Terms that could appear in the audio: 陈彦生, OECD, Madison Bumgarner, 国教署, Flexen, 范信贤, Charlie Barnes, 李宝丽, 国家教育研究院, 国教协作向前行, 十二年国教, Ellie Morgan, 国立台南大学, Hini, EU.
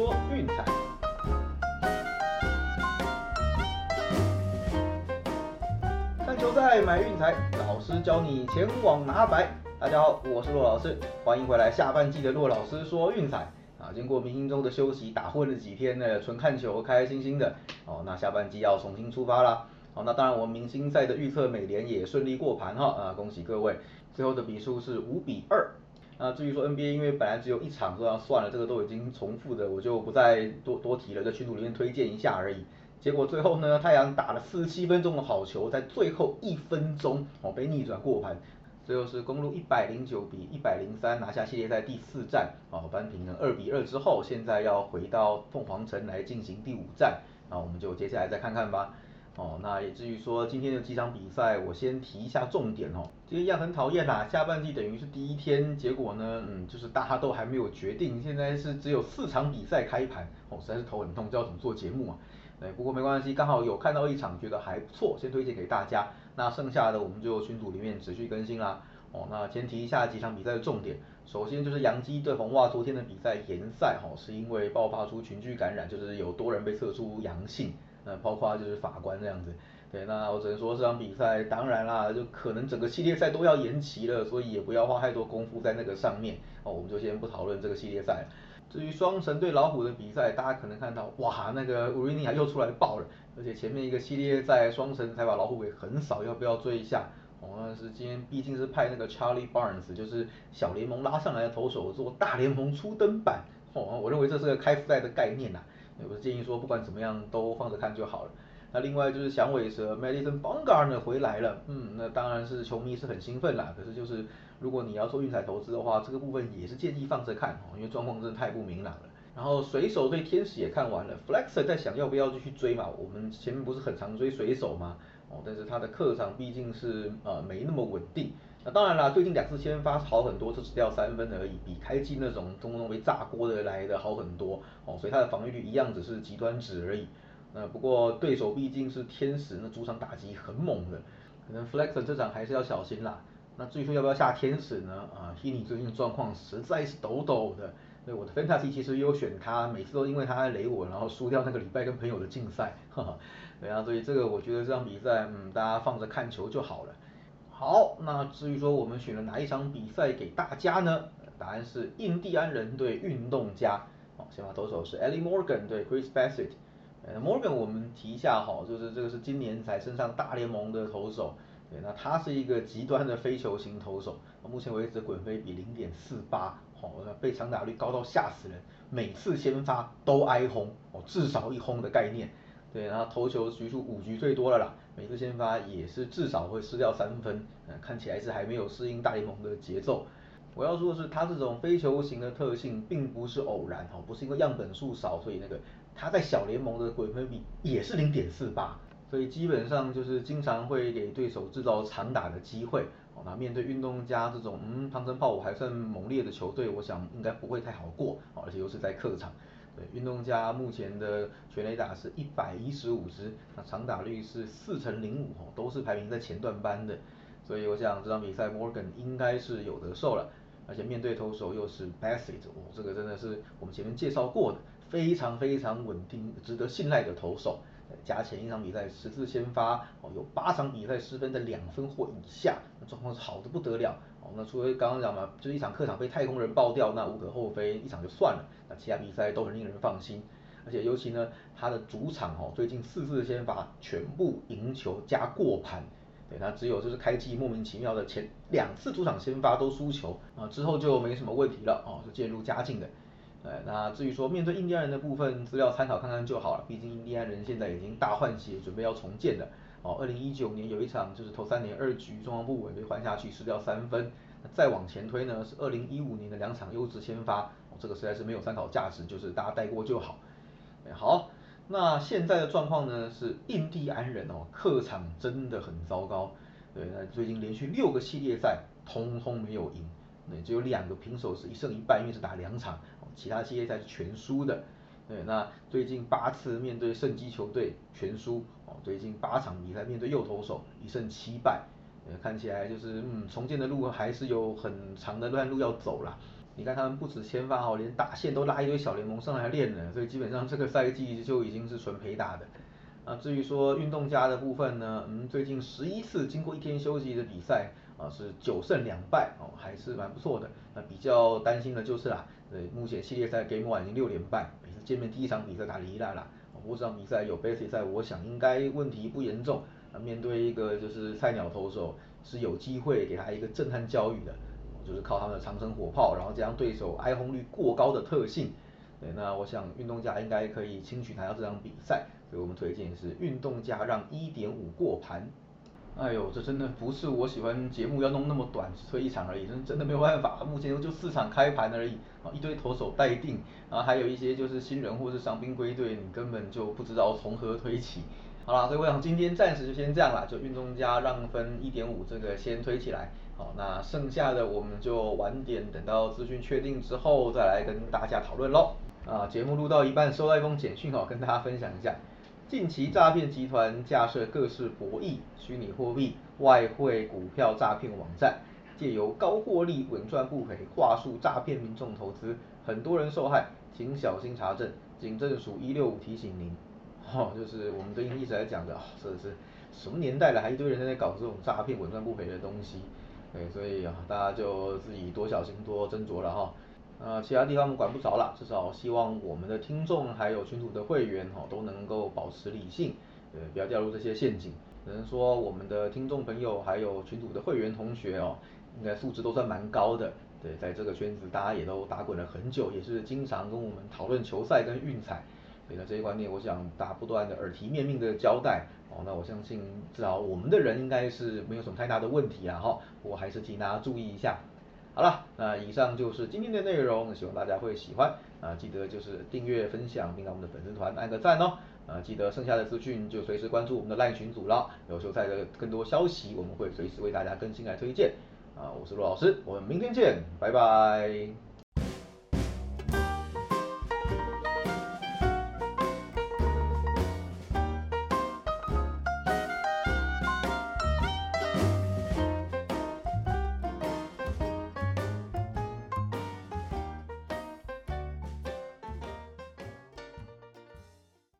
说运彩。看球赛买运彩，老师教你前往拿白。大家好，我是骆老师，欢迎回来下半季的骆老师说运彩。经过明星周的休息，打混了几天呢，纯看球，开开心心的。那下半季要重新出发啦。那当然我们明星赛的预测美联也顺利过盘哈，恭喜各位。最后的比数是5-2。那至于说 NBA， 因为本来只有一场，这样算了，这个都已经重复的，我就不再多提了，在群组里面推荐一下而已。结果最后呢，太阳打了47分钟的好球，在最后一分钟被逆转过盘。最后是公鹿109-103拿下系列赛第4战，扳平成2-2之后，现在要回到凤凰城来进行第5战，那我们就接下来再看看吧。那也至于说今天的几场比赛，我先提一下重点哦。其实一样很讨厌啦，下半季等于是第一天，结果呢，就是大家都还没有决定，现在是只有4场比赛开盘，实在是头很痛，不知道怎么做节目啊。对，不过没关系，刚好有看到一场觉得还不错，先推荐给大家。那剩下的我们就群组里面持续更新啦。那先提一下几场比赛的重点，首先就是洋基对红袜昨天的比赛延赛，是因为爆发出群聚感染，就是有多人被测出阳性，包括就是法官这样子。对，那我只能说这场比赛当然啦，就可能整个系列赛都要延期了，所以也不要花太多功夫在那个上面。我们就先不讨论这个系列赛了。至于双城对老虎的比赛，大家可能看到，哇，那个乌瑞尼亚又出来爆了，而且前面一个系列赛双城才把老虎给横扫，要不要追一下？但是今天毕竟是派那个 Charlie Barnes， 就是小联盟拉上来的投手做大联盟初登板，我认为这是个开复赛的概念啦，我是建议说不管怎么样都放着看就好了。那另外就是响尾蛇 Madison Bumgarner 回来了，那当然是球迷是很兴奋啦，可是就是如果你要做运彩投资的话，这个部分也是建议放着看，因为状况真的太不明朗了。然后水手对天使也看完了， Flexen 在想要不要继续追嘛，我们前面不是很常追水手嘛，但是他的客场毕竟是没那么稳定。那当然啦，最近2次先发好很多，就只掉3分而已，比开季那种通通被炸锅的来的好很多，所以他的防御率一样只是极端值而已。不过对手毕竟是天使，那主场打击很猛的，可能 Flexen 这场还是要小心啦。那至于说要不要下天使呢？Hini 最近状况实在是抖抖的，对我的 Fantasy 其实也有选他，每次都因为他雷我，然后输掉那个礼拜跟朋友的竞赛，对啊，所以这个我觉得这场比赛，大家放着看球就好了。好，那至于说我们选了哪一场比赛给大家呢？答案是印第安人对运动家，先发投手是 Ellie Morgan 对 Chris Bassett。Morgan 我们提一下哈，就是这个是今年才升上大联盟的投手，对，那他是一个极端的飞球型投手，目前为止滚飞比0.48，被长打率高到吓死人，每次先发都挨轰，至少一轰的概念，对，然后投球局数5局最多了啦，每次先发也是至少会失掉3分，看起来是还没有适应大联盟的节奏。我要说的是，他这种非球型的特性并不是偶然，不是因为样本数少，所以那个他在小联盟的滚分比也是 0.48， 所以基本上就是经常会给对手制造长打的机会。那面对运动家这种唐城炮火还算猛烈的球队，我想应该不会太好过，而且又是在客场。对，运动家目前的全垒打是115支，那长打率是4.05%，都是排名在前段班的，所以我想这场比赛 Morgan 应该是有得受了。而且面对投手又是 Bassett， 这个真的是我们前面介绍过的非常非常稳定值得信赖的投手，加前一场比赛10次先发，有8场比赛失分在2分或以下，状况是好的不得了。那除了刚刚讲嘛，就是一场客场被太空人爆掉，那无可厚非，一场就算了，那其他比赛都很令人放心。而且尤其呢，他的主场最近4次先发全部赢球加过盘，对，他只有就是开季莫名其妙的前2次主场先发都输球，之后就没什么问题了，就渐入佳境的。那至于说面对印第安人的部分，资料参考看看就好了，毕竟印第安人现在已经大换血，准备要重建了。2019年有一场就是投3年2局状况不稳被换下去，失掉3分。那再往前推呢，是2015年的2场优质先发，这个实在是没有参考价值，就是大家带过就好。好。那现在的状况呢是印第安人客场真的很糟糕，对，那最近连续6个系列赛通通没有赢，对，只有2个平手是1胜1败，因为是打2场，其他系列赛是全输的，对，那最近8次面对圣基球队全输，最近8场比赛面对右投手1胜7败，看起来就是重建的路还是有很长的段路要走啦。你看他们不止先发好，连打线都拉一堆小联盟上来练了，所以基本上这个赛季就已经是纯陪打的。啊，至于说运动家的部分呢，最近11次经过一天休息的比赛啊，是9胜2败哦，还是蛮不错的。那比较担心的就是啦，目前系列赛 Game One 已经6连败，每次见面第一场比赛打里拉啦，不过这场比赛有 Bassett 在，我想应该问题不严重。啊，面对一个就是菜鸟投手，是有机会给他一个震撼教育的，就是靠他们的长城火炮，然后加上对手挨轰率过高的特性。对，那我想运动家应该可以轻取拿到这场比赛，所以我们推荐是运动家让 1.5 过盘。哎呦，这真的不是我喜欢节目要弄那么短，只推一场而已，真的没有办法。目前就4场开盘而已，一堆投手待定，然后还有一些就是新人或是伤兵归队，你根本就不知道从何推起。好啦，所以我想今天暂时就先这样啦，就运动家让分 1.5 这个先推起来。好，那剩下的我们就晚点等到资讯确定之后再来跟大家讨论咯。啊，节目录到一半收到一封简讯，跟大家分享一下。近期诈骗集团架设各式博弈、虚拟货币、外汇、股票诈骗网站，借由高获利、稳赚不赔话术诈骗民众投资，很多人受害，请小心查证。警政署165提醒您。就是我们最近一直在讲的，真的是什么年代了，还一堆人在搞这种诈骗、稳赚不赔的东西。对，所以啊，大家就自己多小心、多斟酌了哈。其他地方我们管不着啦，至少希望我们的听众还有群组的会员都能够保持理性，不要掉入这些陷阱。只能说我们的听众朋友还有群组的会员同学应该素质都算蛮高的。对，在这个圈子大家也都打滚了很久，也是经常跟我们讨论球赛跟运彩。对，那这些观念我想大家不断的耳提面命的交代。那我相信至少我们的人应该是没有什么太大的问题啦哈，我还是请大家注意一下。好了，那以上就是今天的内容，希望大家会喜欢。记得就是订阅、分享，并到我们的粉丝团按个赞哦。记得剩下的资讯就随时关注我们的 LINE 群组啦，有球赛的更多消息我们会随时为大家更新来推荐。我是陆老师，我们明天见，拜拜。